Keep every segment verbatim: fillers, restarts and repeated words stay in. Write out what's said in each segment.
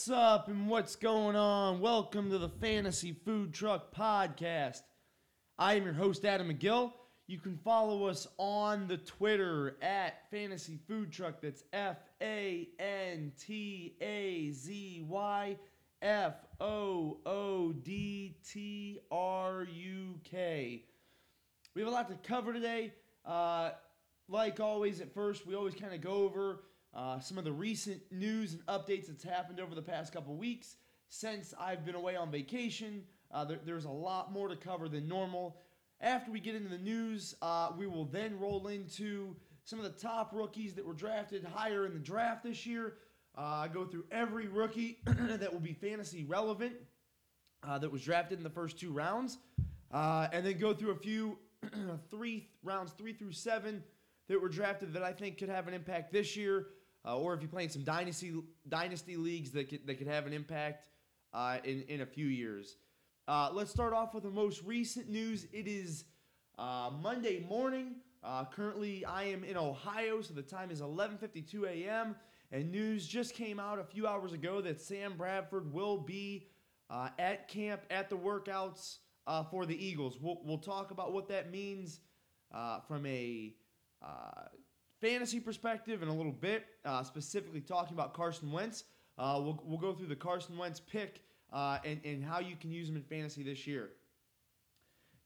What's up and what's going on? Welcome to the Fantasy Food Truck Podcast. I am your host, Adam McGill. You can follow us on the Twitter at Fantasy Food Truck. That's F A N T A Z Y F O O D T R U K. We have a lot to cover today. Uh, like always, at first, we always kind of go over Uh, some of the recent news and updates that's happened over the past couple weeks since I've been away on vacation. Uh, there, there's a lot more to cover than normal. After we get into the news, uh, we will then roll into some of the top rookies that were drafted higher in the draft this year. Uh, I go through every rookie that will be fantasy relevant uh, that was drafted in the first two rounds, uh, and then go through a few three rounds three through seven that were drafted that I think could have an impact this year. Uh, or if you're playing some dynasty dynasty leagues that could, that could have an impact uh, in, in a few years. Uh, let's start off with the most recent news. It is uh, Monday morning. Uh, currently, I am in Ohio, so the time is eleven fifty-two a.m. And news just came out a few hours ago that Sam Bradford will be uh, at camp at the workouts uh, for the Eagles. We'll, we'll talk about what that means uh, from a Uh, fantasy perspective in a little bit, uh, specifically talking about Carson Wentz. Uh, we'll, we'll go through the Carson Wentz pick uh, and, and how you can use him in fantasy this year.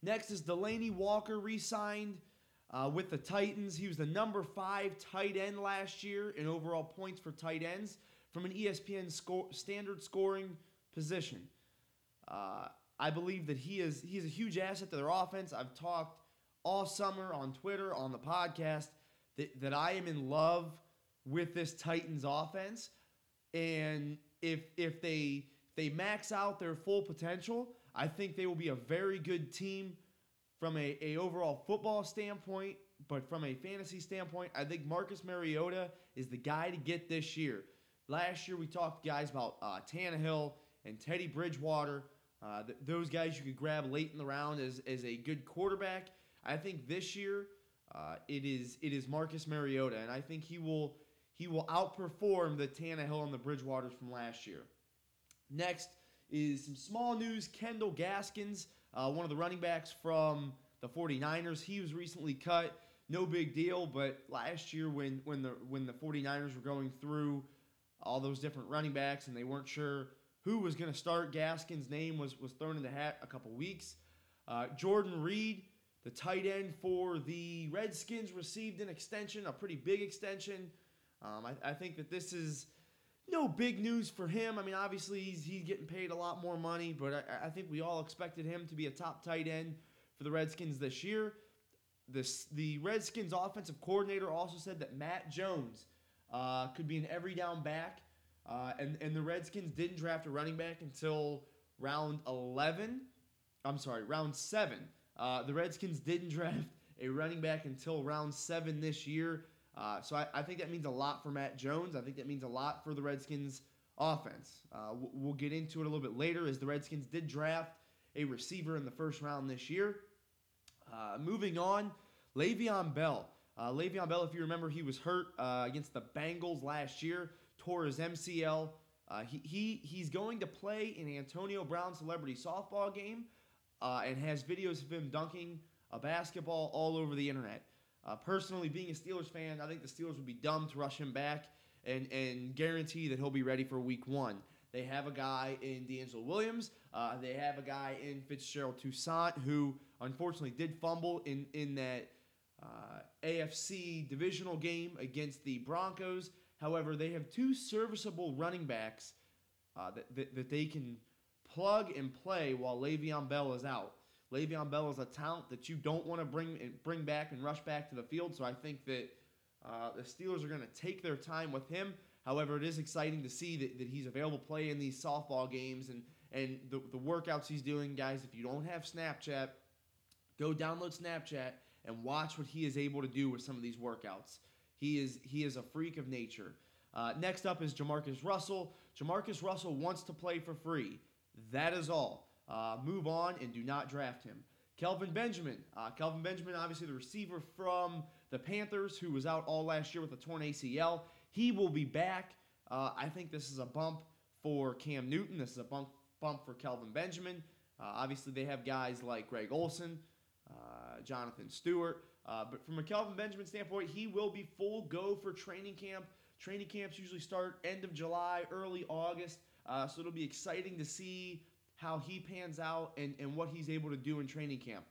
Next is Delaney Walker re-signed uh, with the Titans. He was the number five tight end last year in overall points for tight ends from an E S P N score, standard scoring position. Uh, I believe that he is he is a huge asset to their offense. I've talked all summer on Twitter, on the podcast, that, that I am in love with this Titans offense. And if if they if they max out their full potential, I think they will be a very good team from a, a overall football standpoint. But from a fantasy standpoint, I think Marcus Mariota is the guy to get this year. Last year we talked guys about uh, Tannehill and Teddy Bridgewater. Uh, th- those guys you could grab late in the round as, as a good quarterback. I think this year uh, it is it is Marcus Mariota, and I think he will he will outperform the Tannehill and the Bridgewaters from last year. Next is some small news. Kendall Gaskins, uh, one of the running backs from the forty-niners, he was recently cut. No big deal, but last year when when the when the forty-niners were going through all those different running backs and they weren't sure who was going to start, Gaskins' name was was thrown in the hat a couple weeks. Uh, Jordan Reed, the tight end for the Redskins, received an extension, a pretty big extension. Um, I, I think that this is no big news for him. I mean, obviously, he's, he's getting paid a lot more money, but I, I think we all expected him to be a top tight end for the Redskins this year. This, the Redskins offensive coordinator also said that Matt Jones uh, could be an every-down back, uh, and, and the Redskins didn't draft a running back until round eleven. I'm sorry, round seven. Uh, the Redskins didn't draft a running back until round seven this year. Uh, so I, I think that means a lot for Matt Jones. I think that means a lot for the Redskins offense. Uh, we'll get into it a little bit later, as the Redskins did draft a receiver in the first round this year. Uh, moving on, Le'Veon Bell. Uh, Le'Veon Bell, if you remember, he was hurt uh, against the Bengals last year, tore his M C L. Uh, he, he He's going to play in Antonio Brown's celebrity softball game. Uh, and has videos of him dunking a basketball all over the internet. Uh, personally, being a Steelers fan, I think the Steelers would be dumb to rush him back and, and guarantee that he'll be ready for week one. They have a guy in D'Angelo Williams. Uh, they have a guy in Fitzgerald Toussaint, who unfortunately did fumble in, in that uh, A F C divisional game against the Broncos. However, they have two serviceable running backs uh, that, that, that they can plug and play while Le'Veon Bell is out. Le'Veon Bell is a talent that you don't want to bring bring back and rush back to the field, so I think that uh, the Steelers are going to take their time with him. However, it is exciting to see that, that he's available to play in these softball games and, and the, the workouts he's doing. Guys, if you don't have Snapchat, go download Snapchat and watch what he is able to do with some of these workouts. He is, he is a freak of nature. Uh, next up is Jamarcus Russell. Jamarcus Russell wants to play for free. That is all. Uh, move on and do not draft him. Kelvin Benjamin. Uh, Kelvin Benjamin, obviously the receiver from the Panthers, who was out all last year with a torn A C L. He will be back. Uh, I think this is a bump for Cam Newton. This is a bump, bump for Kelvin Benjamin. Uh, obviously, they have guys like Greg Olsen, uh, Jonathan Stewart. Uh, but from a Kelvin Benjamin standpoint, he will be full go for training camp. Training camps usually start end of July, early August. Uh, so it'll be exciting to see how he pans out and, and what he's able to do in training camp.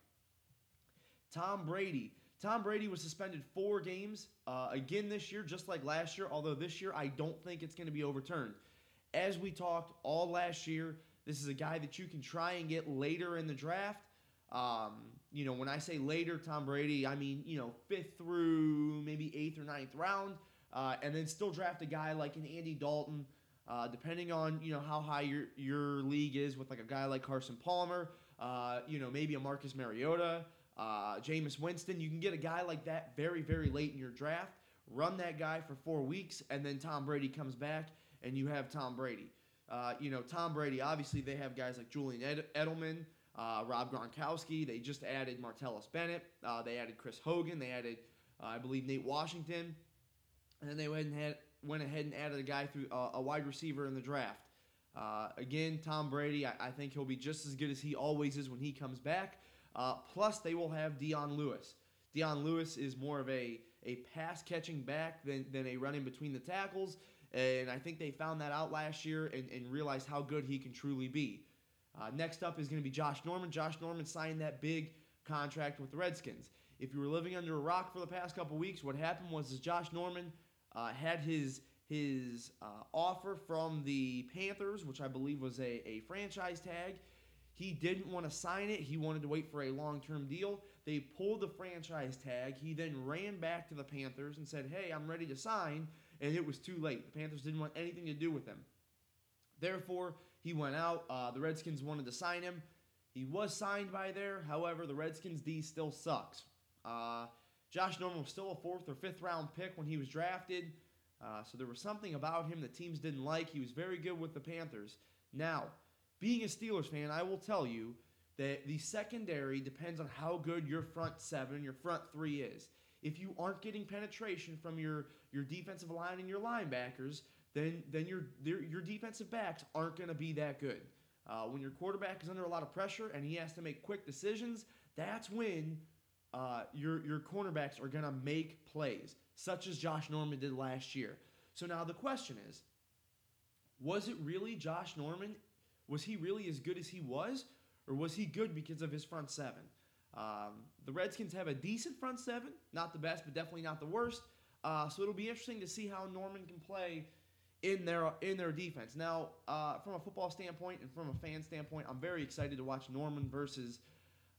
Tom Brady. Tom Brady was suspended four games uh, again this year, just like last year, although this year I don't think it's going to be overturned. As we talked all last year, this is a guy that you can try and get later in the draft. Um, you know, when I say later, Tom Brady, I mean, you know, fifth through maybe eighth or ninth round, uh, and then still draft a guy like an Andy Dalton, uh, depending on, you know, how high your your league is with like a guy like Carson Palmer, uh, you know, maybe a Marcus Mariota, uh, Jameis Winston. You can get a guy like that very, very late in your draft, run that guy for four weeks, and then Tom Brady comes back and you have Tom Brady. Uh, you know, Tom Brady, obviously they have guys like Julian Ed- Edelman, Uh, Rob Gronkowski. They just added Martellus Bennett. Uh, they added Chris Hogan. They added, uh, I believe, Nate Washington. And then they went, and had, went ahead and added a guy through uh, a wide receiver in the draft. Uh, again, Tom Brady, I, I think he'll be just as good as he always is when he comes back. Uh, plus, they will have Deion Lewis. Deion Lewis is more of a, a pass-catching back than, than a running between the tackles. And I think they found that out last year and, and realized how good he can truly be. Uh, next up is going to be Josh Norman. Josh Norman signed that big contract with the Redskins. If you were living under a rock for the past couple weeks, what happened was is Josh Norman uh, had his his uh, offer from the Panthers, which I believe was a, a franchise tag. He didn't want to sign it. He wanted to wait for a long-term deal. They pulled the franchise tag. He then ran back to the Panthers and said, hey, I'm ready to sign, and it was too late. The Panthers didn't want anything to do with him. Therefore, he went out. Uh, the Redskins wanted to sign him. He was signed by there. However, the Redskins' D still sucks. Uh, Josh Norman was still a fourth or fifth round pick when he was drafted. Uh, so there was something about him that teams didn't like. He was very good with the Panthers. Now, being a Steelers fan, I will tell you that the secondary depends on how good your front seven, your front three is. If you aren't getting penetration from your, your defensive line and your linebackers, then then your your defensive backs aren't going to be that good. Uh, when your quarterback is under a lot of pressure and he has to make quick decisions, that's when uh, your, your cornerbacks are going to make plays, such as Josh Norman did last year. So now the question is, was it really Josh Norman? Was he really as good as he was, or was he good because of his front seven? Um, the Redskins have a decent front seven, not the best, but definitely not the worst. Uh, so it'll be interesting to see how Norman can play in their in their defense. Now, uh, from a football standpoint and from a fan standpoint, I'm very excited to watch Norman versus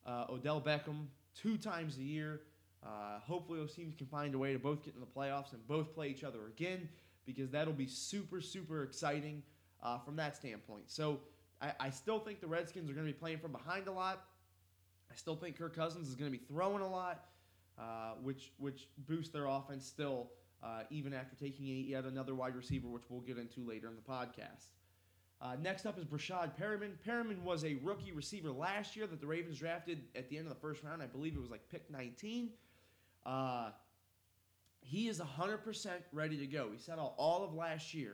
uh, Odell Beckham two times a year. Uh, hopefully those teams can find a way to both get in the playoffs and both play each other again, because that'll be super, super exciting uh, from that standpoint. So I, I still think the Redskins are going to be playing from behind a lot. I still think Kirk Cousins is going to be throwing a lot, uh, which, which boosts their offense still, Uh, even after taking yet another wide receiver, which we'll get into later in the podcast. Uh, next up is Breshad Perriman. Perriman was a rookie receiver last year that the Ravens drafted at the end of the first round. I believe it was like pick nineteen. Uh, he is one hundred percent ready to go. He sat out all of last year.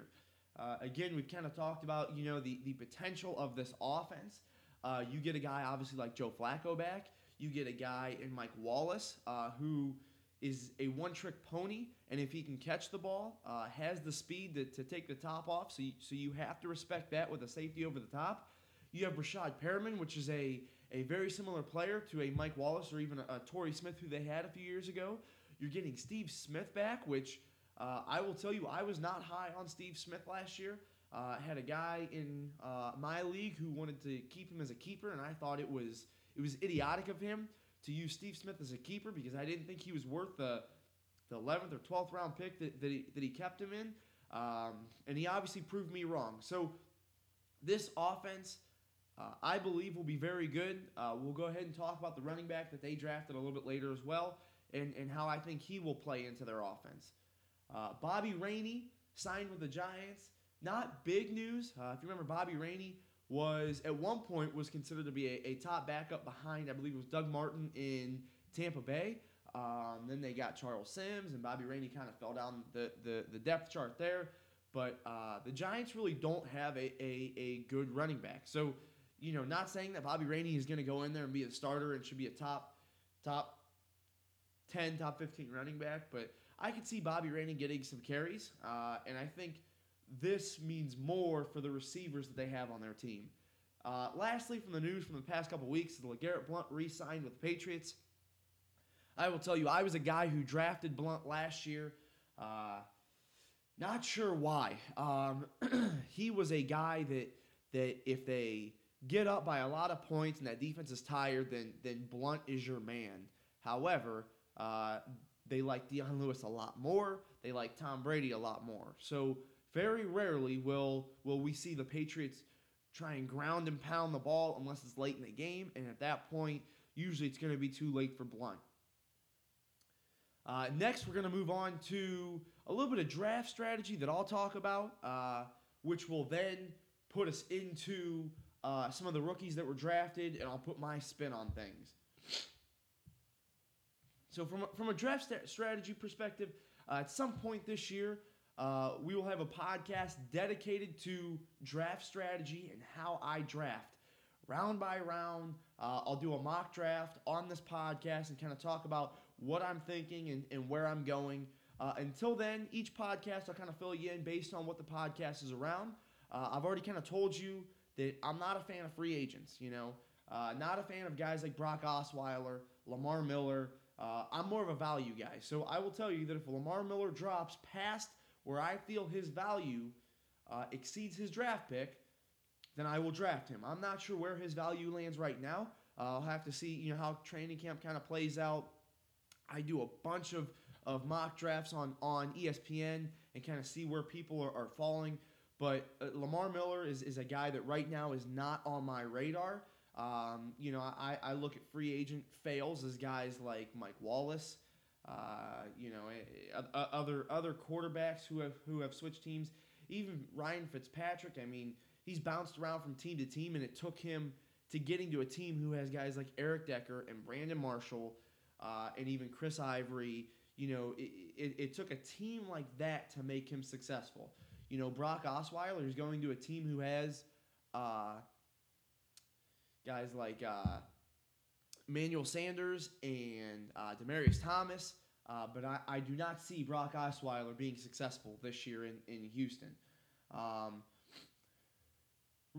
Uh, again, we've kind of talked about, you know, the, the potential of this offense. Uh, you get a guy, obviously, like Joe Flacco back. You get a guy in Mike Wallace uh, who is a one-trick pony, and if he can catch the ball, uh, has the speed to, to take the top off, so you, so you have to respect that with a safety over the top. You have Breshad Perriman, which is a, a very similar player to a Mike Wallace or even a, a Torrey Smith who they had a few years ago. You're getting Steve Smith back, which uh, I will tell you, I was not high on Steve Smith last year. Uh, I had a guy in uh, my league who wanted to keep him as a keeper, and I thought it was it was idiotic of him to use Steve Smith as a keeper, because I didn't think he was worth the, the eleventh or twelfth round pick that, that, he, that he kept him in. Um, and he obviously proved me wrong. So this offense, uh, I believe, will be very good. Uh, we'll go ahead and talk about the running back that they drafted a little bit later as well, and, and how I think he will play into their offense. Uh, Bobby Rainey signed with the Giants. Not big news. Uh, if you remember, Bobby Rainey was at one point was considered to be a, a top backup behind, I believe it was Doug Martin in Tampa Bay. Um, then they got Charles Sims, and Bobby Rainey kind of fell down the, the, the depth chart there. But uh, the Giants really don't have a, a, a good running back. So, you know, not saying that Bobby Rainey is going to go in there and be a starter and should be a top top ten, top fifteen running back, but I could see Bobby Rainey getting some carries, uh, and I think this means more for the receivers that they have on their team. Uh, lastly, from the news from the past couple weeks, LeGarrette Blount re-signed with the Patriots. I will tell you, I was a guy who drafted Blount last year. Uh, not sure why. Um, he was a guy that that if they get up by a lot of points and that defense is tired, then then Blount is your man. However, uh, they like Deion Lewis a lot more. They like Tom Brady a lot more. So very rarely will will we see the Patriots try and ground and pound the ball unless it's late in the game, and at that point, usually it's going to be too late for Blount. Uh, next, we're going to move on to a little bit of draft strategy that I'll talk about, uh, which will then put us into uh, some of the rookies that were drafted, and I'll put my spin on things. So from a, from a draft st- strategy perspective, uh, at some point this year, uh, we will have a podcast dedicated to draft strategy and how I draft. Round by round, uh, I'll do a mock draft on this podcast and kind of talk about what I'm thinking and, and where I'm going. Uh, until then, each podcast I'll kind of fill you in based on what the podcast is around. Uh, I've already kind of told you that I'm not a fan of free agents, you know. Uh, not a fan of guys like Brock Osweiler, Lamar Miller. Uh, I'm more of a value guy. So I will tell you that if Lamar Miller drops past where I feel his value uh, exceeds his draft pick, then I will draft him. I'm not sure where his value lands right now. Uh, I'll have to see, you know, how training camp kind of plays out. I do a bunch of, of mock drafts on, on E S P N and kind of see where people are, are falling. But uh, Lamar Miller is, is a guy that right now is not on my radar. Um, you know, I, I look at free agent fails as guys like Mike Wallace, uh, you know, other other quarterbacks who have who have switched teams. Even Ryan Fitzpatrick, I mean, he's bounced around from team to team, and it took him to getting to a team who has guys like Eric Decker and Brandon Marshall uh, and even Chris Ivory. You know, it, it, it took a team like that to make him successful. You know, Brock Osweiler is going to a team who has uh, guys like uh, Emmanuel Sanders and uh, Demaryius Thomas, uh, but I, I do not see Brock Osweiler being successful this year in, in Houston. Um,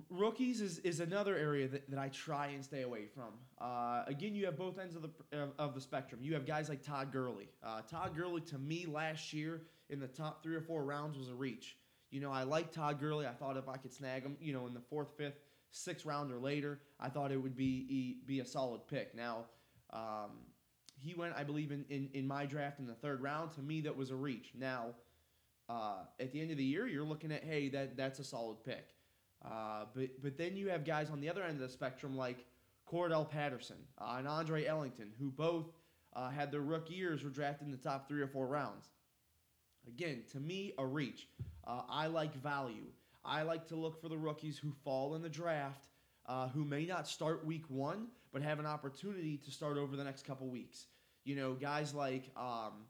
rookies is, is another area that, that I try and stay away from. Uh, again, you have both ends of the of, of the spectrum. You have guys like Todd Gurley. Uh, Todd Gurley, to me, last year in the top three or four rounds was a reach. You know, I like Todd Gurley. I thought if I could snag him, you know, in the fourth, fifth, sixth round or later, I thought it would be be a solid pick. Now, um, he went, I believe, in, in, in my draft in the third round. To me, that was a reach. Now, uh, at the end of the year, you're looking at, hey, that that's a solid pick. Uh, but but then you have guys on the other end of the spectrum like Cordell Patterson uh, and Andre Ellington, who both uh, had their rookie years, were drafted in the top three or four rounds. Again, to me, a reach. Uh, I like value. I like to look for the rookies who fall in the draft, uh, who may not start week one, but have an opportunity to start over the next couple weeks. You know, guys like, um,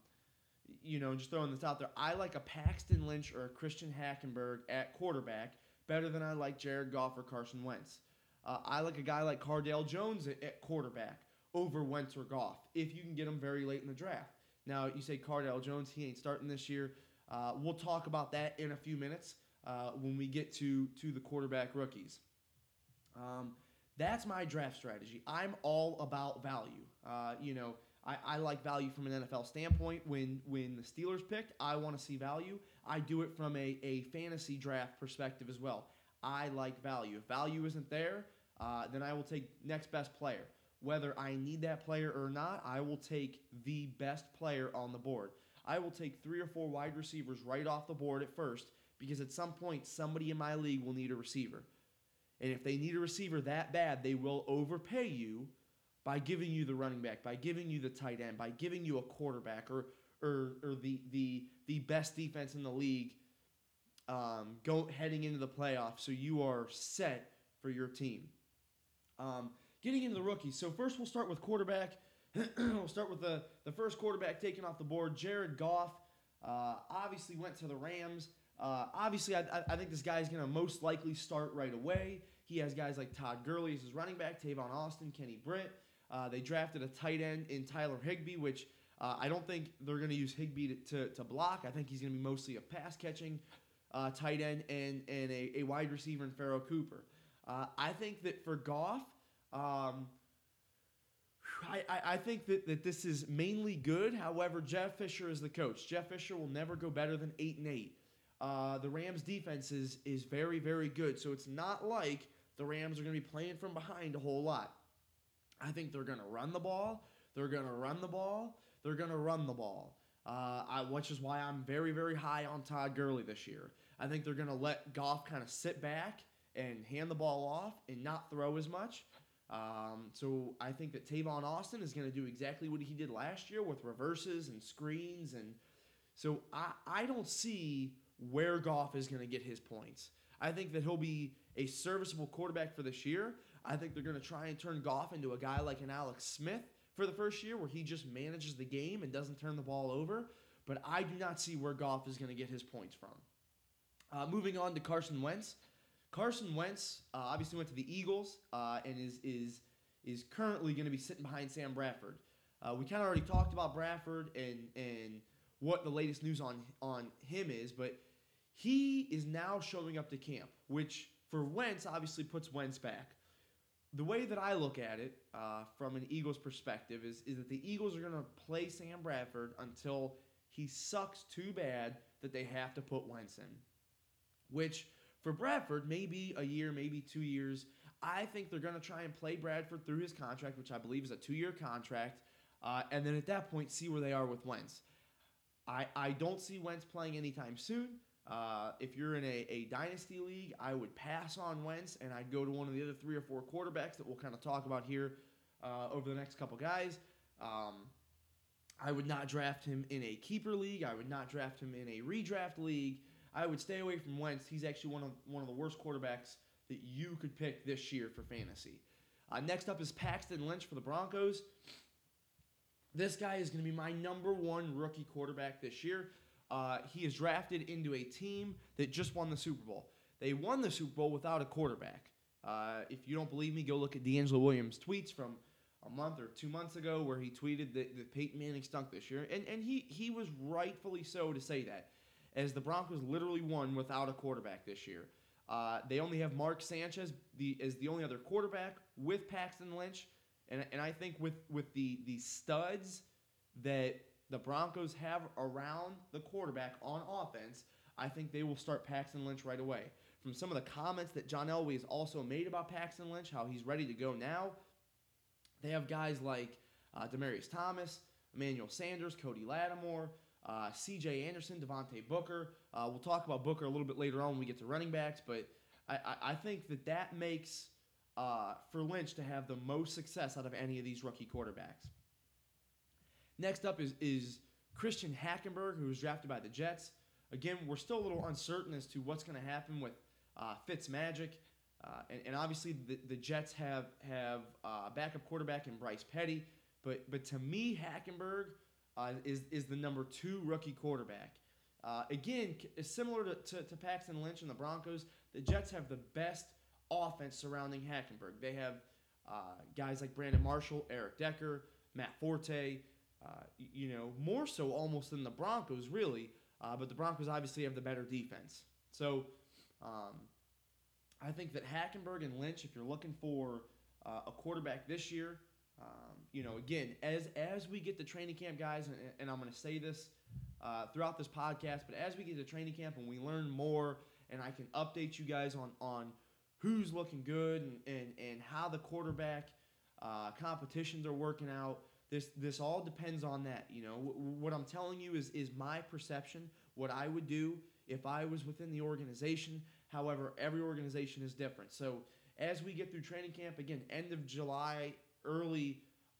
you know, just throwing this out there, I like a Paxton Lynch or a Christian Hackenberg at quarterback better than I like Jared Goff or Carson Wentz. Uh, I like a guy like Cardale Jones at, at quarterback over Wentz or Goff, if you can get them very late in the draft. Now, you say Cardale Jones, he ain't starting this year. Uh, we'll talk about that in a few minutes. Uh, when we get to to the quarterback rookies. Um, that's my draft strategy. I'm all about value. Uh, you know, I, I like value from an N F L standpoint. When when the Steelers picked, I want to see value. I do it from a, a fantasy draft perspective as well. I like value. If value isn't there, uh, then I will take next best player. Whether I need that player or not, I will take the best player on the board. I will take three or four wide receivers right off the board at first, because at some point, somebody in my league will need a receiver. And if they need a receiver that bad, they will overpay you by giving you the running back, by giving you the tight end, by giving you a quarterback, or or, or the, the the best defense in the league um, go heading into the playoffs, so you are set for your team. Um, getting into the rookies. So first we'll start with quarterback. We'll start with the, the first quarterback taken off the board, Jared Goff. Uh, obviously went to the Rams. Uh, obviously, I, I think this guy is going to most likely start right away. He has guys like Todd Gurley as his running back, Tavon Austin, Kenny Britt. Uh, they drafted a tight end in Tyler Higbee, which uh, I don't think they're going to use Higbee to, to, to block. I think he's going to be mostly a pass-catching uh, tight end and, and a, a wide receiver in Pharaoh Cooper. Uh, I think that for Goff, um, I, I, I think that, that this is mainly good. However, Jeff Fisher is the coach. Jeff Fisher will never go better than eight and eight. Uh, the Rams' defense is, is very, very good, so it's not like the Rams are going to be playing from behind a whole lot. I think they're going to run the ball. They're going to run the ball. They're going to run the ball, uh, I, which is why I'm very, very high on Todd Gurley this year. I think they're going to let Goff kind of sit back and hand the ball off and not throw as much. Um, so I think that Tavon Austin is going to do exactly what he did last year with reverses and screens. And so I, I don't see where Goff is going to get his points. I think that he'll be a serviceable quarterback for this year. I think they're going to try and turn Goff into a guy like an Alex Smith for the first year where he just manages the game and doesn't turn the ball over. But I do not see where Goff is going to get his points from. Uh, moving on to Carson Wentz. Carson Wentz uh, obviously went to the Eagles uh, and is is is currently going to be sitting behind Sam Bradford. Uh, we kind of already talked about Bradford and and what the latest news on on him is, but he is now showing up to camp, which for Wentz obviously puts Wentz back. The way that I look at it uh, from an Eagles perspective is, is that the Eagles are going to play Sam Bradford until he sucks too bad that they have to put Wentz in, which for Bradford, maybe a year, maybe two years. I think they're going to try and play Bradford through his contract, which I believe is a two-year contract, uh, and then at that point see where they are with Wentz. I, I don't see Wentz playing anytime soon. Uh, if you're in a, a dynasty league, I would pass on Wentz, and I'd go to one of the other three or four quarterbacks that we'll kind of talk about here uh, over the next couple guys. Um, I would not draft him in a keeper league. I would not draft him in a redraft league. I would stay away from Wentz. He's actually one of one of the worst quarterbacks that you could pick this year for fantasy. Uh, next up is Paxton Lynch for the Broncos. This guy is going to be my number one rookie quarterback this year. Uh, he is drafted into a team that just won the Super Bowl. They won the Super Bowl without a quarterback. Uh, if you don't believe me, go look at D'Angelo Williams' tweets from a month or two months ago where he tweeted that, that Peyton Manning stunk this year. And, and he, he was rightfully so to say that, as the Broncos literally won without a quarterback this year. Uh, they only have Mark Sanchez the, as the only other quarterback with Paxton Lynch. And, and I think with, with the, the studs that the Broncos have around the quarterback on offense, I think they will start Paxton Lynch right away. From some of the comments that John Elway has also made about Paxton Lynch, how he's ready to go now, they have guys like uh, Demaryius Thomas, Emmanuel Sanders, Cody Lattimore, Uh, C J. Anderson, Devontae Booker. Uh, we'll talk about Booker a little bit later on when we get to running backs, but I, I, I think that that makes uh, for Lynch to have the most success out of any of these rookie quarterbacks. Next up is, is Christian Hackenberg, who was drafted by the Jets. Again, we're still a little uncertain as to what's going to happen with uh, Fitzmagic, uh, and, and obviously the, the Jets have have uh, backup quarterback in Bryce Petty, but but to me, Hackenberg Uh, is is the number two rookie quarterback. Uh, again, c- similar to, to, to Paxton Lynch and the Broncos, the Jets have the best offense surrounding Hackenberg. They have uh, guys like Brandon Marshall, Eric Decker, Matt Forte, uh, y- you know, more so almost than the Broncos, really. Uh, but the Broncos obviously have the better defense. So um, I think that Hackenberg and Lynch, if you're looking for uh, a quarterback this year, Um, you know, again, as as we get to training camp, guys, and, and I'm going to say this uh, throughout this podcast, but as we get to training camp and we learn more and I can update you guys on, on who's looking good and, and, and how the quarterback uh, competitions are working out, this this all depends on that. You know, w- what I'm telling you is, is my perception, what I would do if I was within the organization. However, every organization is different. So as we get through training camp, again, end of July, early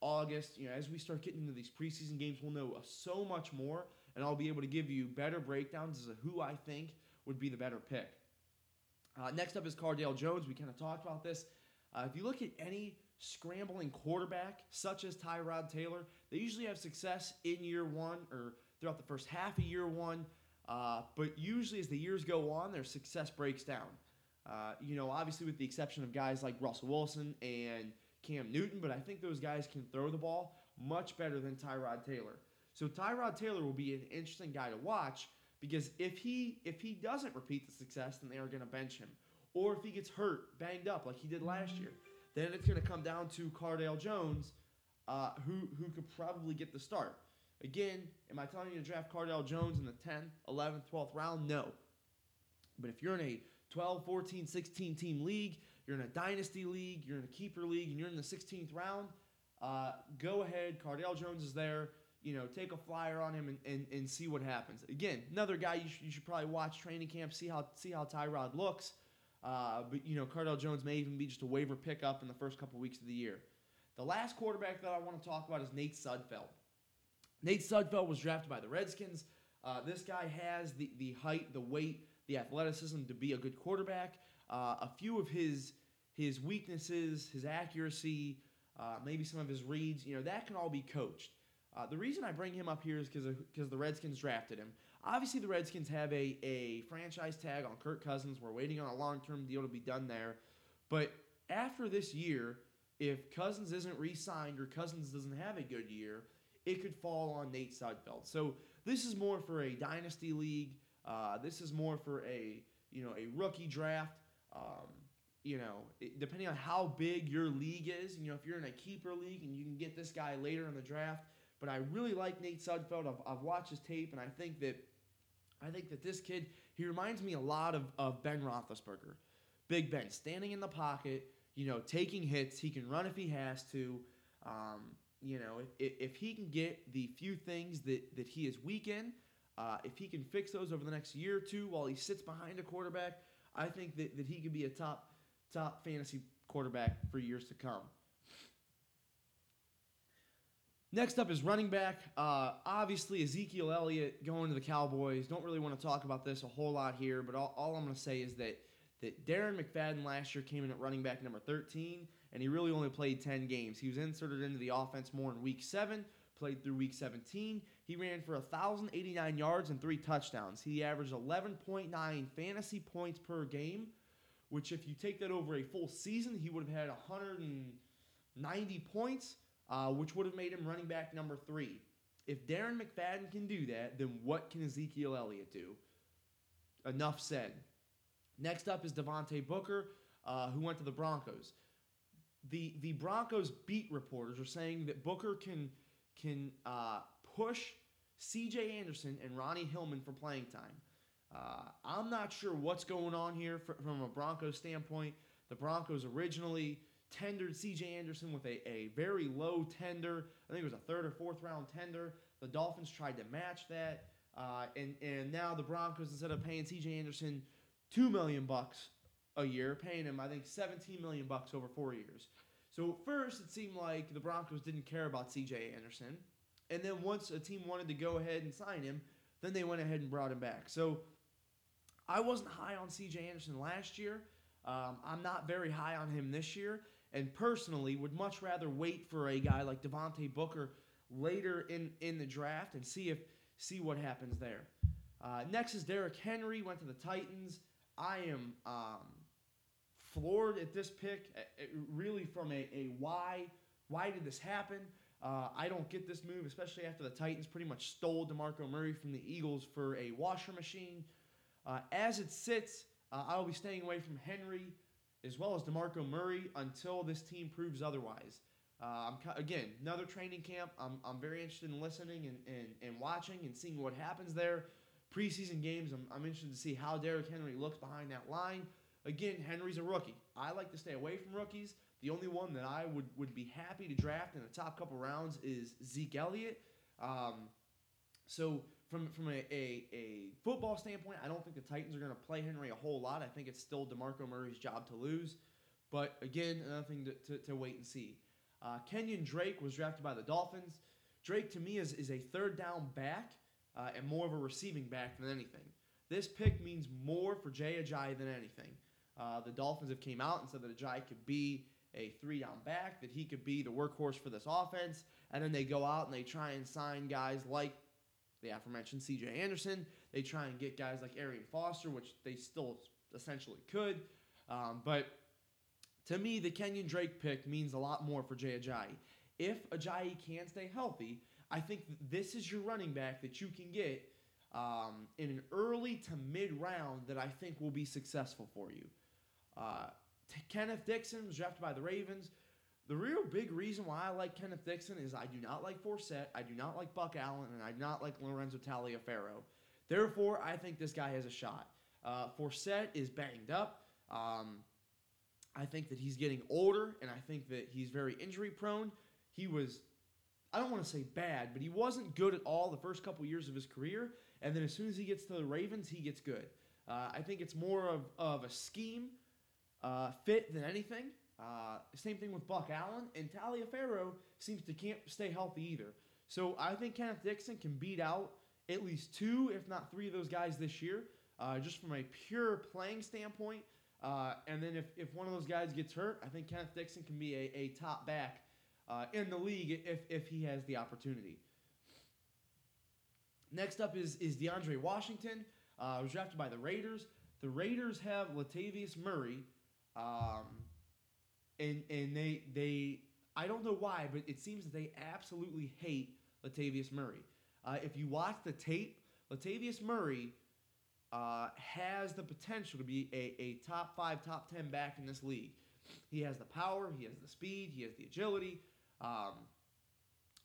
August, you know, as we start getting into these preseason games, we'll know so much more, and I'll be able to give you better breakdowns as to who I think would be the better pick. Uh, next up is Cardale Jones. We kind of talked about this. Uh, if you look at any scrambling quarterback, such as Tyrod Taylor, they usually have success in year one or throughout the first half of year one. Uh, but usually as the years go on, their success breaks down. Uh, you know, obviously with the exception of guys like Russell Wilson and Cam Newton, but I think those guys can throw the ball much better than Tyrod Taylor. So Tyrod Taylor will be an interesting guy to watch because if he if he doesn't repeat the success, then they are going to bench him. Or if he gets hurt, banged up like he did last year, then it's going to come down to Cardale Jones, uh, who who could probably get the start. Again, am I telling you to draft Cardale Jones in the tenth, eleventh, twelfth round? No. But if you're in a twelve, fourteen, sixteen team league, you're in a dynasty league, you're in a keeper league, and you're in the sixteenth round, uh, go ahead. Cardale Jones is there. You know, take a flyer on him and, and, and see what happens. Again, another guy you, sh- you should probably watch training camp, see how see how Tyrod looks. Uh, but, you know, Cardale Jones may even be just a waiver pickup in the first couple weeks of the year. The last quarterback that I want to talk about is Nate Sudfeld. Nate Sudfeld was drafted by the Redskins. Uh, this guy has the, the height, the weight, the athleticism to be a good quarterback. Uh, a few of his his weaknesses, his accuracy, uh, maybe some of his reads, you know, that can all be coached. Uh, the reason I bring him up here is because the Redskins drafted him. Obviously, the Redskins have a, a franchise tag on Kirk Cousins. We're waiting on a long-term deal to be done there. But after this year, if Cousins isn't re-signed or Cousins doesn't have a good year, it could fall on Nate Sudfeld. So this is more for a dynasty league. Uh, this is more for a you know a rookie draft. Um, you know, it, depending on how big your league is, you know, if you're in a keeper league and you can get this guy later in the draft. But I really like Nate Sudfeld. I've, I've watched his tape, and I think that I think that this kid, he reminds me a lot of, of Ben Roethlisberger. Big Ben, standing in the pocket, you know, taking hits. He can run if he has to. Um, you know, if, if he can get the few things that, that he is weak in, uh, if he can fix those over the next year or two while he sits behind a quarterback, I think that, that he could be a top top fantasy quarterback for years to come. Next up is running back. Uh, obviously, Ezekiel Elliott going to the Cowboys. Don't really want to talk about this a whole lot here, but all, all I'm going to say is that, that Darren McFadden last year came in at running back number thirteen, and he really only played ten games. He was inserted into the offense more in Week seven, played through Week seventeen. He ran for one thousand eighty-nine yards and three touchdowns. He averaged eleven point nine fantasy points per game, which if you take that over a full season, he would have had one hundred ninety points. Uh, which would have made him running back number three. If Darren McFadden can do that, then what can Ezekiel Elliott do? Enough said. Next up is Devontae Booker, uh, who went to the Broncos. The the Broncos beat reporters are saying that Booker can, can uh, push C J. Anderson and Ronnie Hillman for playing time. Uh, I'm not sure what's going on here for, from a Broncos standpoint. The Broncos originally tendered C J. Anderson with a, a very low tender. I think it was a third or fourth round tender. The Dolphins tried to match that. Uh, and, and now the Broncos, instead of paying C J. Anderson two million dollars bucks a year, paying him, I think, seventeen million dollars bucks over four years. So at first it seemed like the Broncos didn't care about C J. Anderson. And then once a team wanted to go ahead and sign him, then they went ahead and brought him back. So I wasn't high on C J. Anderson last year. Um, I'm not very high on him this year. And personally, would much rather wait for a guy like Devontae Booker later in, in the draft and see if see what happens there. Uh, next is Derrick Henry, went to the Titans. I am um, floored at this pick, it, really from a, a why. Why did this happen? Uh, I don't get this move, especially after the Titans pretty much stole DeMarco Murray from the Eagles for a washer machine. Uh, as it sits, uh, I'll be staying away from Henry as well as DeMarco Murray until this team proves otherwise. Uh, I'm, again, another training camp. I'm, I'm very interested in listening and, and, and watching and seeing what happens there. Preseason games, I'm, I'm interested to see how Derrick Henry looks behind that line. Again, Henry's a rookie. I like to stay away from rookies. The only one that I would, would be happy to draft in the top couple rounds is Zeke Elliott. Um, so from, from a, a, a football standpoint, I don't think the Titans are going to play Henry a whole lot. I think it's still DeMarco Murray's job to lose. But, again, another thing to, to, to wait and see. Uh, Kenyon Drake was drafted by the Dolphins. Drake, to me, is, is a third down back uh, and more of a receiving back than anything. This pick means more for Jay Ajayi than anything. Uh, the Dolphins have came out and said that Ajayi could be a three-down back, that he could be the workhorse for this offense. And then they go out and they try and sign guys like the aforementioned C J. Anderson. They try and get guys like Arian Foster, which they still essentially could. Um, but to me, the Kenyan Drake pick means a lot more for Jay Ajayi. If Ajayi can stay healthy, I think this is your running back that you can get um, in an early to mid-round that I think will be successful for you. Uh, Kenneth Dixon was drafted by the Ravens. The real big reason why I like Kenneth Dixon is I do not like Forsett, I do not like Buck Allen, and I do not like Lorenzo Taliaferro. Therefore, I think this guy has a shot. Uh, Forsett is banged up. Um, I think that he's getting older, and I think that he's very injury-prone. He was, I don't want to say bad, but he wasn't good at all the first couple years of his career, and then as soon as he gets to the Ravens, he gets good. Uh, I think it's more of, of a scheme uh, fit than anything. Uh, same thing with Buck Allen, and Taliaferro seems to can't stay healthy either. So I think Kenneth Dixon can beat out at least two, if not three of those guys this year, uh, just from a pure playing standpoint. Uh, and then if, if one of those guys gets hurt, I think Kenneth Dixon can be a, a top back uh, in the league if if he has the opportunity. Next up is, is DeAndre Washington. Uh, was drafted by the Raiders. The Raiders have Latavius Murray, um, and and they they I don't know why, but it seems that they absolutely hate Latavius Murray. Uh, if you watch the tape, Latavius Murray Uh, has the potential to be a, a top five, top ten back in this league. He has the power, he has the speed, he has the agility. Um,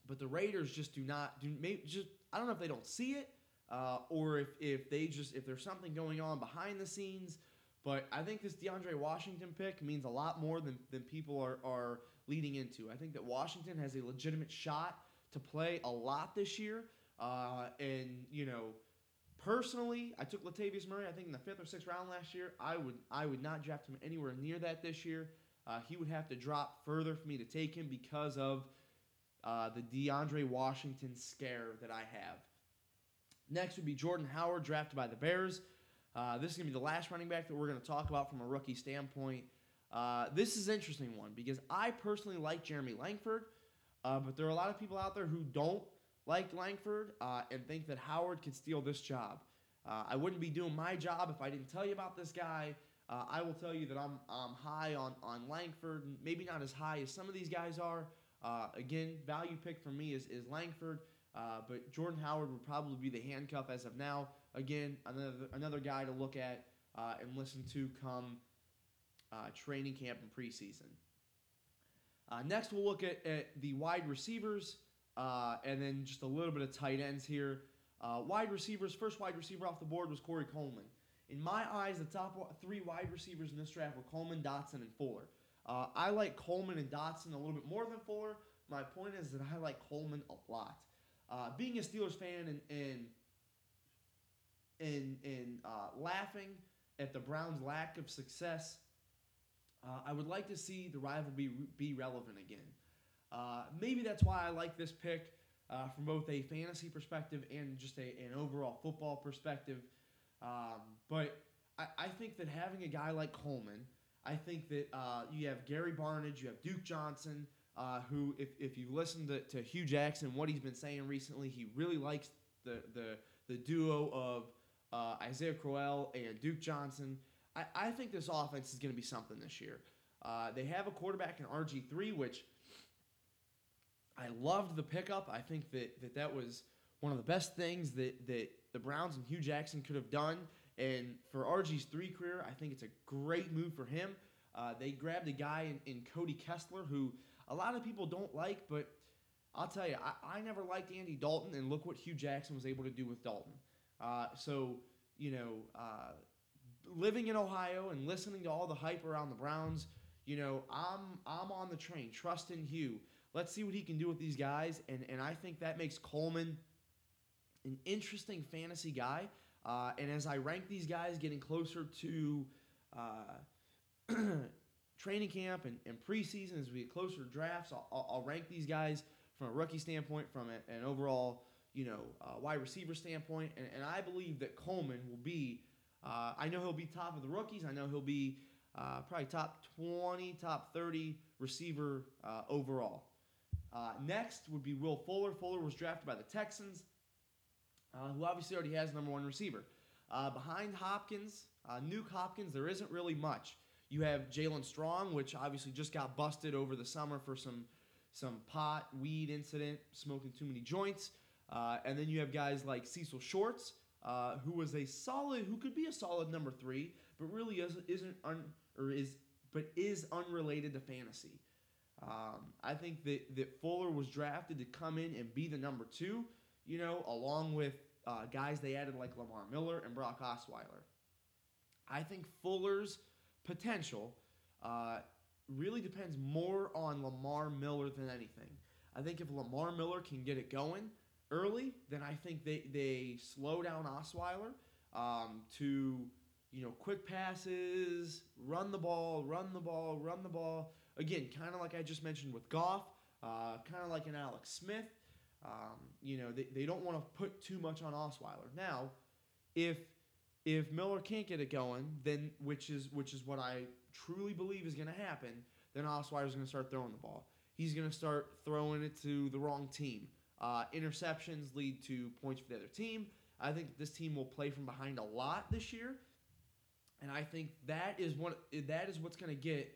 but the Raiders just do not do. Maybe just I don't know if they don't see it, uh, or if if they just if there's something going on behind the scenes. But I think this DeAndre Washington pick means a lot more than than people are are leading into. I think that Washington has a legitimate shot to play a lot this year, uh, and you know. Personally, I took Latavius Murray, I think, in the fifth or sixth round last year. I would I would not draft him anywhere near that this year. Uh, he would have to drop further for me to take him because of uh, the DeAndre Washington scare that I have. Next would be Jordan Howard, drafted by the Bears. Uh, this is going to be the last running back that we're going to talk about from a rookie standpoint. Uh, this is an interesting one because I personally like Jeremy Langford, uh, but there are a lot of people out there who don't like Langford, uh, and think that Howard could steal this job. Uh, I wouldn't be doing my job if I didn't tell you about this guy. Uh, I will tell you that I'm I'm high on, on Langford, maybe not as high as some of these guys are. Uh, again, value pick for me is, is Langford, uh, but Jordan Howard would probably be the handcuff as of now. Again, another, another guy to look at uh, and listen to come uh, training camp and preseason. Uh, next, we'll look at, at the wide receivers. Uh, and then just a little bit of tight ends here. Uh, wide receivers, first wide receiver off the board was Corey Coleman. In my eyes, the top three wide receivers in this draft were Coleman, Dotson, and Fuller. Uh, I like Coleman and Dotson a little bit more than Fuller. My point is that I like Coleman a lot. Uh, being a Steelers fan and and and, and uh, laughing at the Browns' lack of success, uh, I would like to see the rivalry be, be relevant again. Uh, maybe that's why I like this pick uh, from both a fantasy perspective and just a, an overall football perspective. Um, but I, I think that having a guy like Coleman, I think that uh, you have Gary Barnidge, you have Duke Johnson, uh, who if, if you listen to, to Hugh Jackson, what he's been saying recently, he really likes the the, the duo of uh, Isaiah Crowell and Duke Johnson. I, I think this offense is going to be something this year. Uh, they have a quarterback in R G three, which I loved the pickup. I think that, that that was one of the best things that, that the Browns and Hugh Jackson could have done. And for R G's three career, I think it's a great move for him. Uh, they grabbed a guy in, in Cody Kessler who a lot of people don't like, but I'll tell you, I, I never liked Andy Dalton, and look what Hugh Jackson was able to do with Dalton. Uh, so, you know, uh, living in Ohio and listening to all the hype around the Browns, you know, I'm I'm on the train. Trust in Hugh. Let's see what he can do with these guys, and, and I think that makes Coleman an interesting fantasy guy. Uh, and as I rank these guys getting closer to uh, training camp and, and preseason, as we get closer to drafts, I'll, I'll rank these guys from a rookie standpoint, from a, an overall you know uh, wide receiver standpoint, and, and I believe that Coleman will be, uh, I know he'll be top of the rookies, I know he'll be uh, probably top twenty, top thirty receiver uh, overall. Uh, next would be Will Fuller. Fuller was drafted by the Texans. uh, who obviously already has number one receiver. Uh, behind Hopkins, uh, Nuke Hopkins, there isn't really much. You have Jalen Strong, which obviously just got busted over the summer for some some pot, weed incident, smoking too many joints. Uh, and then you have guys like Cecil Shorts, uh, who was a solid, who could be a solid number three, but really is, isn't un, or is but is unrelated to fantasy. Um, I think that, that Fuller was drafted to come in and be the number two, you know, along with uh, guys they added like Lamar Miller and Brock Osweiler. I think Fuller's potential uh, really depends more on Lamar Miller than anything. I think if Lamar Miller can get it going early, then I think they, they slow down Osweiler um, to, you know, quick passes, run the ball, run the ball, run the ball. Again, kind of like I just mentioned with Goff, uh, kind of like an Alex Smith. Um, you know, they, they don't want to put too much on Osweiler. Now, if if Miller can't get it going, then which is which is what I truly believe is going to happen, then Osweiler's going to start throwing the ball. He's going to start throwing it to the wrong team. Uh, interceptions lead to points for the other team. I think this team will play from behind a lot this year, and I think that is one that is what's going to get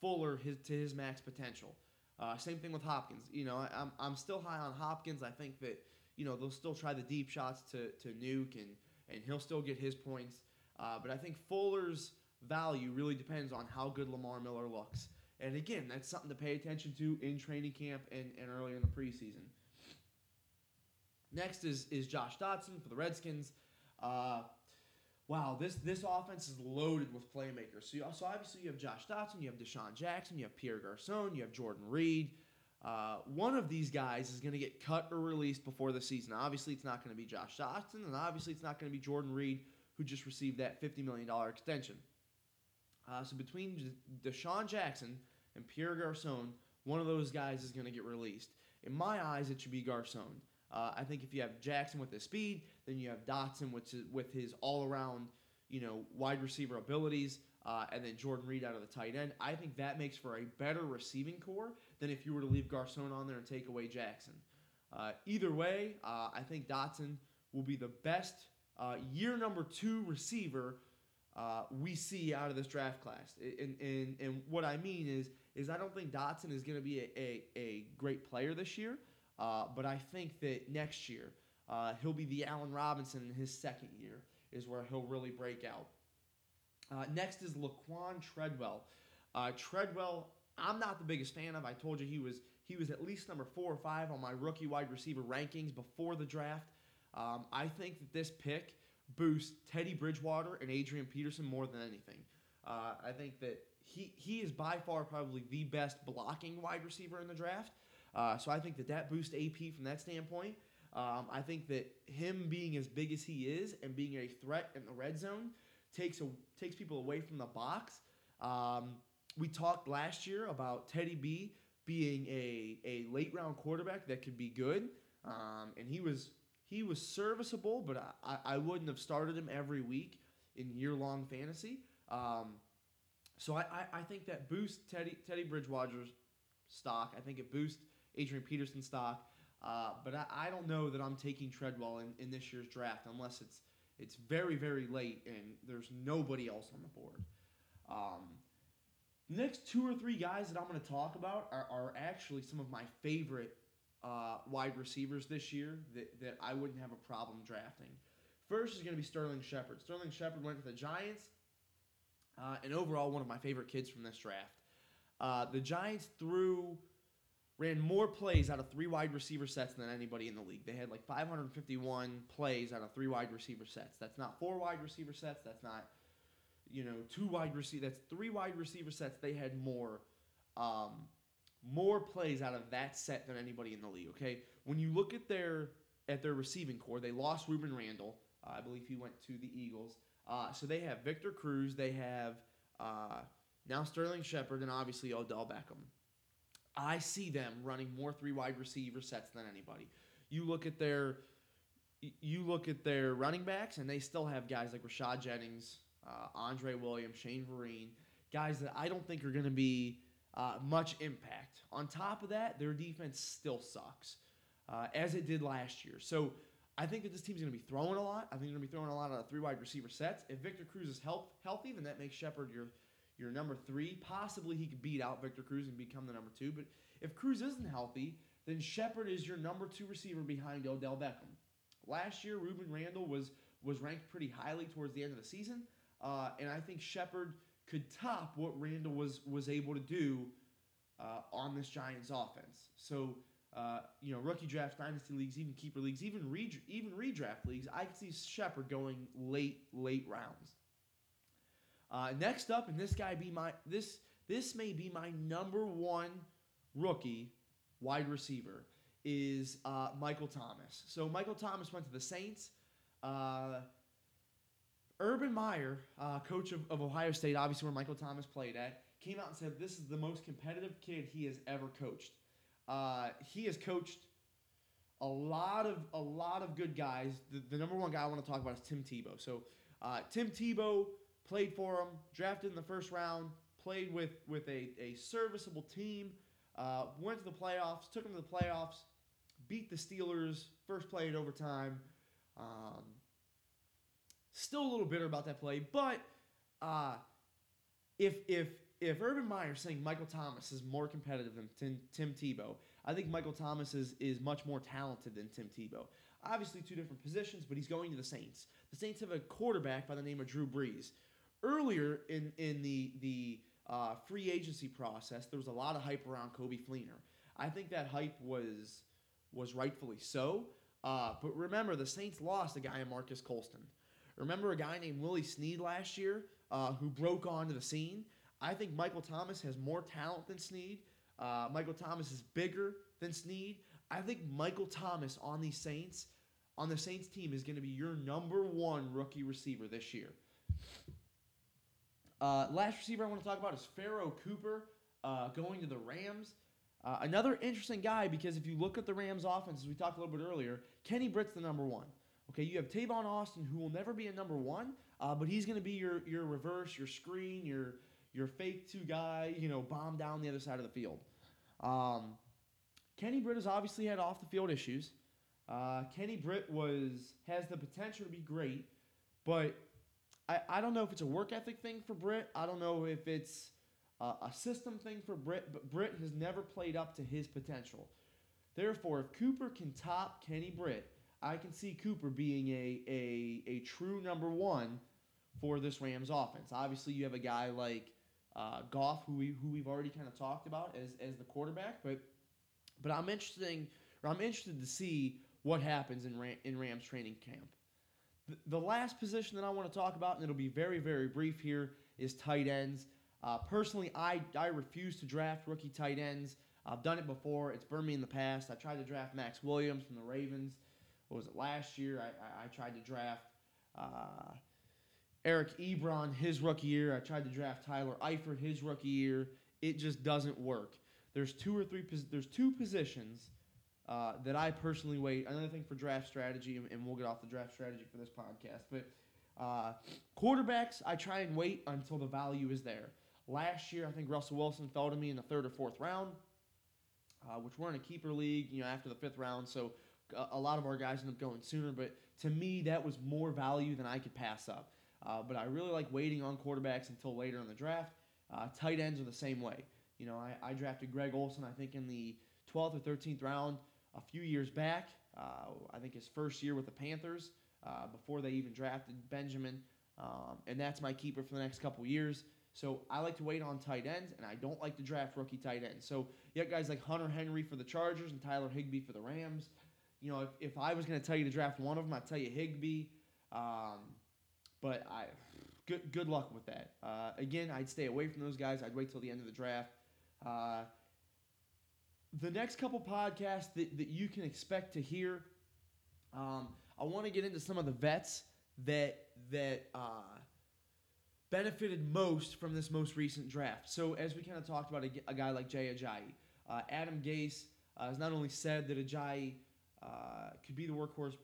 Fuller his, to his max potential. Uh, same thing with Hopkins. You know, I, I'm I'm still high on Hopkins. I think that, you know, they'll still try the deep shots to, to Nuke, and, and he'll still get his points. Uh, but I think Fuller's value really depends on how good Lamar Miller looks. And, again, that's something to pay attention to in training camp and, and early in the preseason. Next is, is Josh Dotson for the Redskins. Uh Wow, this this offense is loaded with playmakers. So, you, so obviously you have Josh Dotson, you have Deshaun Jackson, you have Pierre Garçon, you have Jordan Reed. Uh, one of these guys is going to get cut or released before the season. Obviously, it's not going to be Josh Dotson, and obviously it's not going to be Jordan Reed, who just received that fifty million dollars extension. Uh, so between Deshaun Jackson and Pierre Garçon, one of those guys is going to get released. In my eyes, it should be Garçon. Uh, I think if you have Jackson with his speed, then you have Dotson with his, with his all-around, you know, wide receiver abilities, uh, and then Jordan Reed out of the tight end. I think that makes for a better receiving core than if you were to leave Garçon on there and take away Jackson. Uh, either way, uh, I think Dotson will be the best uh, year number two receiver uh, we see out of this draft class. And and, and what I mean is is I don't think Dotson is going to be a, a, a great player this year. Uh, but I think that next year, uh, he'll be the Allen Robinson in his second year is where he'll really break out. Uh, next is Laquan Treadwell. Uh, Treadwell, I'm not the biggest fan of. I told you he was he was at least number four or five on my rookie wide receiver rankings before the draft. Um, I think that this pick boosts Teddy Bridgewater and Adrian Peterson more than anything. Uh, I think that he, he is by far probably the best blocking wide receiver in the draft. Uh, so I think that that boosts A P from that standpoint. Um, I think that him being as big as he is and being a threat in the red zone takes a, takes people away from the box. Um, we talked last year about Teddy B being a, a late round quarterback that could be good, um, and he was he was serviceable, but I, I wouldn't have started him every week in year long fantasy. Um, so I, I, I think that boosts Teddy Teddy Bridgewater's stock. I think it boosts Adrian Peterson stock, uh, but I, I don't know that I'm taking Treadwell in, in this year's draft unless it's it's very, very late and there's nobody else on the board. Um, the next two or three guys that I'm going to talk about are, are actually some of my favorite uh, wide receivers this year that, that I wouldn't have a problem drafting. First is going to be Sterling Shepard. Sterling Shepard went to the Giants, uh, and overall one of my favorite kids from this draft. Uh, the Giants threw... ran more plays out of three wide receiver sets than anybody in the league. They had like five hundred fifty-one plays out of three wide receiver sets. That's not four wide receiver sets. That's not, you know, two wide receiver. That's three wide receiver sets. They had more, um, more plays out of that set than anybody in the league. Okay, when you look at their at their receiving core, they lost Ruben Randall. Uh, I believe he went to the Eagles. Uh, so they have Victor Cruz. They have uh, now Sterling Shepard and obviously Odell Beckham. I see them running more three wide receiver sets than anybody. You look at their, you look at their running backs, and they still have guys like Rashad Jennings, uh, Andre Williams, Shane Vereen, guys that I don't think are going to be uh, much impact. On top of that, their defense still sucks, uh, as it did last year. So I think that this team's going to be throwing a lot. I think they're going to be throwing a lot of three wide receiver sets. If Victor Cruz is health, healthy, then that makes Shepard your your number three. Possibly he could beat out Victor Cruz and become the number two. But if Cruz isn't healthy, then Shepard is your number two receiver behind Odell Beckham. Last year, Ruben Randall was was ranked pretty highly towards the end of the season, uh, and I think Shepard could top what Randall was was able to do uh, on this Giants offense. So. Uh, you know, rookie drafts, dynasty leagues, even keeper leagues, even re- even redraft leagues, I can see Shepard going late, late rounds. Uh, next up, and this guy be my this this may be my number one rookie wide receiver is uh, Michael Thomas. So Michael Thomas went to the Saints. Uh, Urban Meyer, uh, coach of, of Ohio State, obviously where Michael Thomas played at, came out and said this is the most competitive kid he has ever coached. Uh, he has coached a lot of a lot of good guys. The, the number one guy I want to talk about is Tim Tebow. So uh, Tim Tebow played for him, drafted in the first round, played with with a, a serviceable team, uh, went to the playoffs, took him to the playoffs, beat the Steelers, first play in overtime. Um, still a little bitter about that play, but uh, if if. If Urban Meyer is saying Michael Thomas is more competitive than Tim, Tim Tebow, I think Michael Thomas is, is much more talented than Tim Tebow. Obviously two different positions, but he's going to the Saints. The Saints have a quarterback by the name of Drew Brees. Earlier in, in the, the uh, free agency process, there was a lot of hype around Coby Fleener. I think that hype was was rightfully so. Uh, but remember, the Saints lost a guy in Marcus Colston. Remember a guy named Willie Snead last year uh, who broke onto the scene? I think Michael Thomas has more talent than Snead. Uh, Michael Thomas is bigger than Snead. I think Michael Thomas on the Saints, on the Saints team, is going to be your number one rookie receiver this year. Uh, last receiver I want to talk about is Pharaoh Cooper uh, going to the Rams. Uh, another interesting guy because if you look at the Rams' offense, as we talked a little bit earlier, Kenny Britt's the number one. Okay, you have Tavon Austin, who will never be a number one, uh, but he's going to be your your reverse, your screen, your Your fake two guy, you know, bomb down the other side of the field. Um, Kenny Britt has obviously had off-the-field issues. Uh, Kenny Britt was has the potential to be great, but I, I don't know if it's a work ethic thing for Britt. I don't know if it's uh, a system thing for Britt, but Britt has never played up to his potential. Therefore, if Cooper can top Kenny Britt, I can see Cooper being a a, a true number one for this Rams offense. Obviously, you have a guy like Uh, Goff, who we who we've already kind of talked about as as the quarterback, but but I'm interesting or I'm interested to see what happens in Ram, in Rams training camp. The, the last position that I want to talk about, and it'll be very very brief here, is tight ends. Uh, personally, I I refuse to draft rookie tight ends. I've done it before. It's burned me in the past. I tried to draft Max Williams from the Ravens. What was it last year? I I, I tried to draft. Uh, Eric Ebron, his rookie year. I tried to draft Tyler Eifert, his rookie year. It just doesn't work. There's two or three. There's two positions uh, that I personally wait. Another thing for draft strategy, and we'll get off the draft strategy for this podcast. But uh, quarterbacks, I try and wait until the value is there. Last year, I think Russell Wilson fell to me in the third or fourth round, uh, which we're in a keeper league. You know, after the fifth round, so a, a lot of our guys end up going sooner. But to me, that was more value than I could pass up. Uh, but I really like waiting on quarterbacks until later in the draft. Uh, tight ends are the same way. You know, I, I drafted Greg Olsen, I think, in the twelfth or thirteenth round a few years back. Uh, I think his first year with the Panthers uh, before they even drafted Benjamin. Um, and that's my keeper for the next couple years. So I like to wait on tight ends, and I don't like to draft rookie tight ends. So you got guys like Hunter Henry for the Chargers and Tyler Higbee for the Rams. You know, if, if I was going to tell you to draft one of them, I'd tell you Higbee. Um... But I, good good luck with that. Uh, again, I'd stay away from those guys. I'd wait till the end of the draft. Uh, the next couple podcasts that, that you can expect to hear, um, I want to get into some of the vets that that uh, benefited most from this most recent draft. So as we kind of talked about a, a guy like Jay Ajayi, uh, Adam Gase uh, has not only said that Ajayi uh, could be the workhorse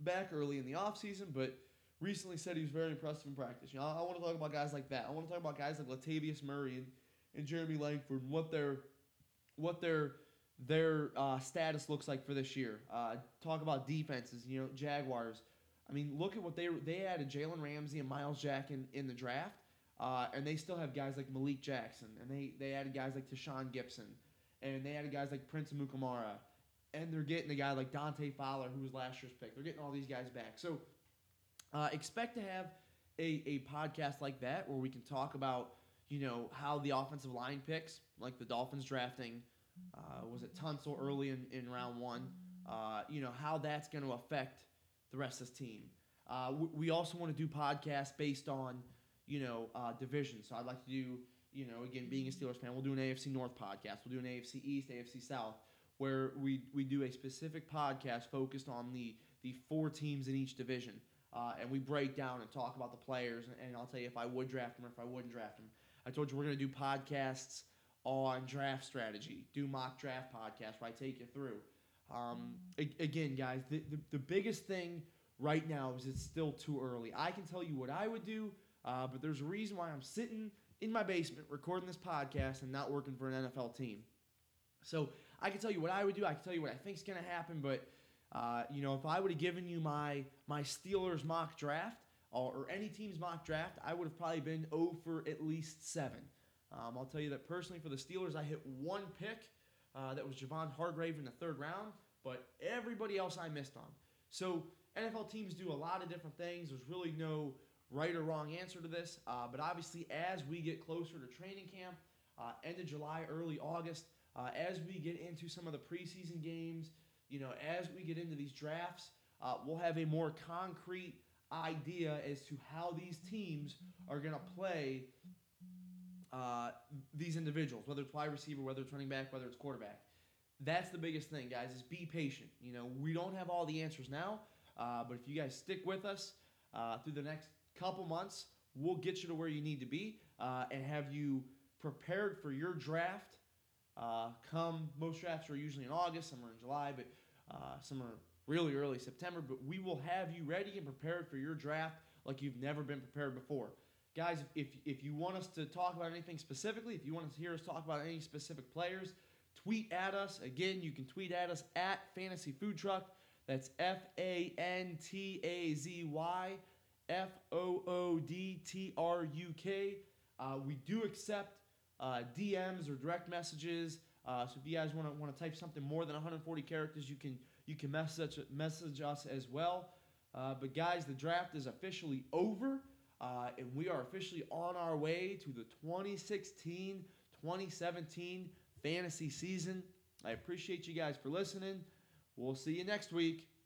back early in the offseason, but recently said he was very impressive in practice. You know, I, I want to talk about guys like that. I want to talk about guys like Latavius Murray and, and Jeremy Langford and what their what their their uh, status looks like for this year. Uh, talk about defenses, you know, Jaguars. I mean, look at what they they added Jalen Ramsey and Miles Jack in, in the draft, uh, and they still have guys like Malik Jackson, and they, they added guys like Tashawn Gibson, and they added guys like Prince Amukamara, and they're getting a guy like Dante Fowler, who was last year's pick. They're getting all these guys back. So uh, expect to have a, a podcast like that where we can talk about, you know, how the offensive line picks, like the Dolphins drafting, uh, was it Tunsil early in, in round one, uh, you know, how that's going to affect the rest of this team. Uh, w- we also want to do podcasts based on, you know, uh, division. So I'd like to do, you know, again, being a Steelers fan, we'll do an A F C North podcast. We'll do an A F C East, A F C South, where we, we do a specific podcast focused on the, the four teams in each division. Uh, and we break down and talk about the players, and, and I'll tell you if I would draft them or if I wouldn't draft them. I told you we're going to do podcasts on draft strategy, do mock draft podcasts where I take you through. Um, a- again, guys, the, the, the biggest thing right now is it's still too early. I can tell you what I would do, uh, but there's a reason why I'm sitting in my basement recording this podcast and not working for an N F L team. So I can tell you what I would do. I can tell you what I think is going to happen, but uh, you know, if I would have given you my my Steelers mock draft or, or any team's mock draft, I would have probably been oh for at least seven. Um, I'll tell you that personally for the Steelers, I hit one pick. Uh, that was Javon Hargrave in the third round, but everybody else I missed on. So N F L teams do a lot of different things. There's really no right or wrong answer to this, uh, but obviously as we get closer to training camp, uh, end of July, early August, uh, as we get into some of the preseason games, you know, as we get into these drafts, uh, we'll have a more concrete idea as to how these teams are going to play Uh, these individuals, whether it's wide receiver, whether it's running back, whether it's quarterback. That's the biggest thing, guys, is be patient. You know, we don't have all the answers now, uh, but if you guys stick with us uh, through the next couple months, we'll get you to where you need to be uh, and have you prepared for your draft. Uh, come, most drafts are usually in August, some are in July, but uh, some are really early September, but we will have you ready and prepared for your draft like you've never been prepared before. Guys, if if you want us to talk about anything specifically, if you want to hear us talk about any specific players, tweet at us. Again, you can tweet at us at Fantasy Food Truck. That's F A N T A Z Y F O O D T R U K. Uh, we do accept uh, D Ms or direct messages. Uh, so if you guys want to want to type something more than one hundred forty characters, you can you can message message us as well. Uh, but guys, the draft is officially over. Uh, and we are officially on our way to the twenty sixteen twenty seventeen fantasy season. I appreciate you guys for listening. We'll see you next week.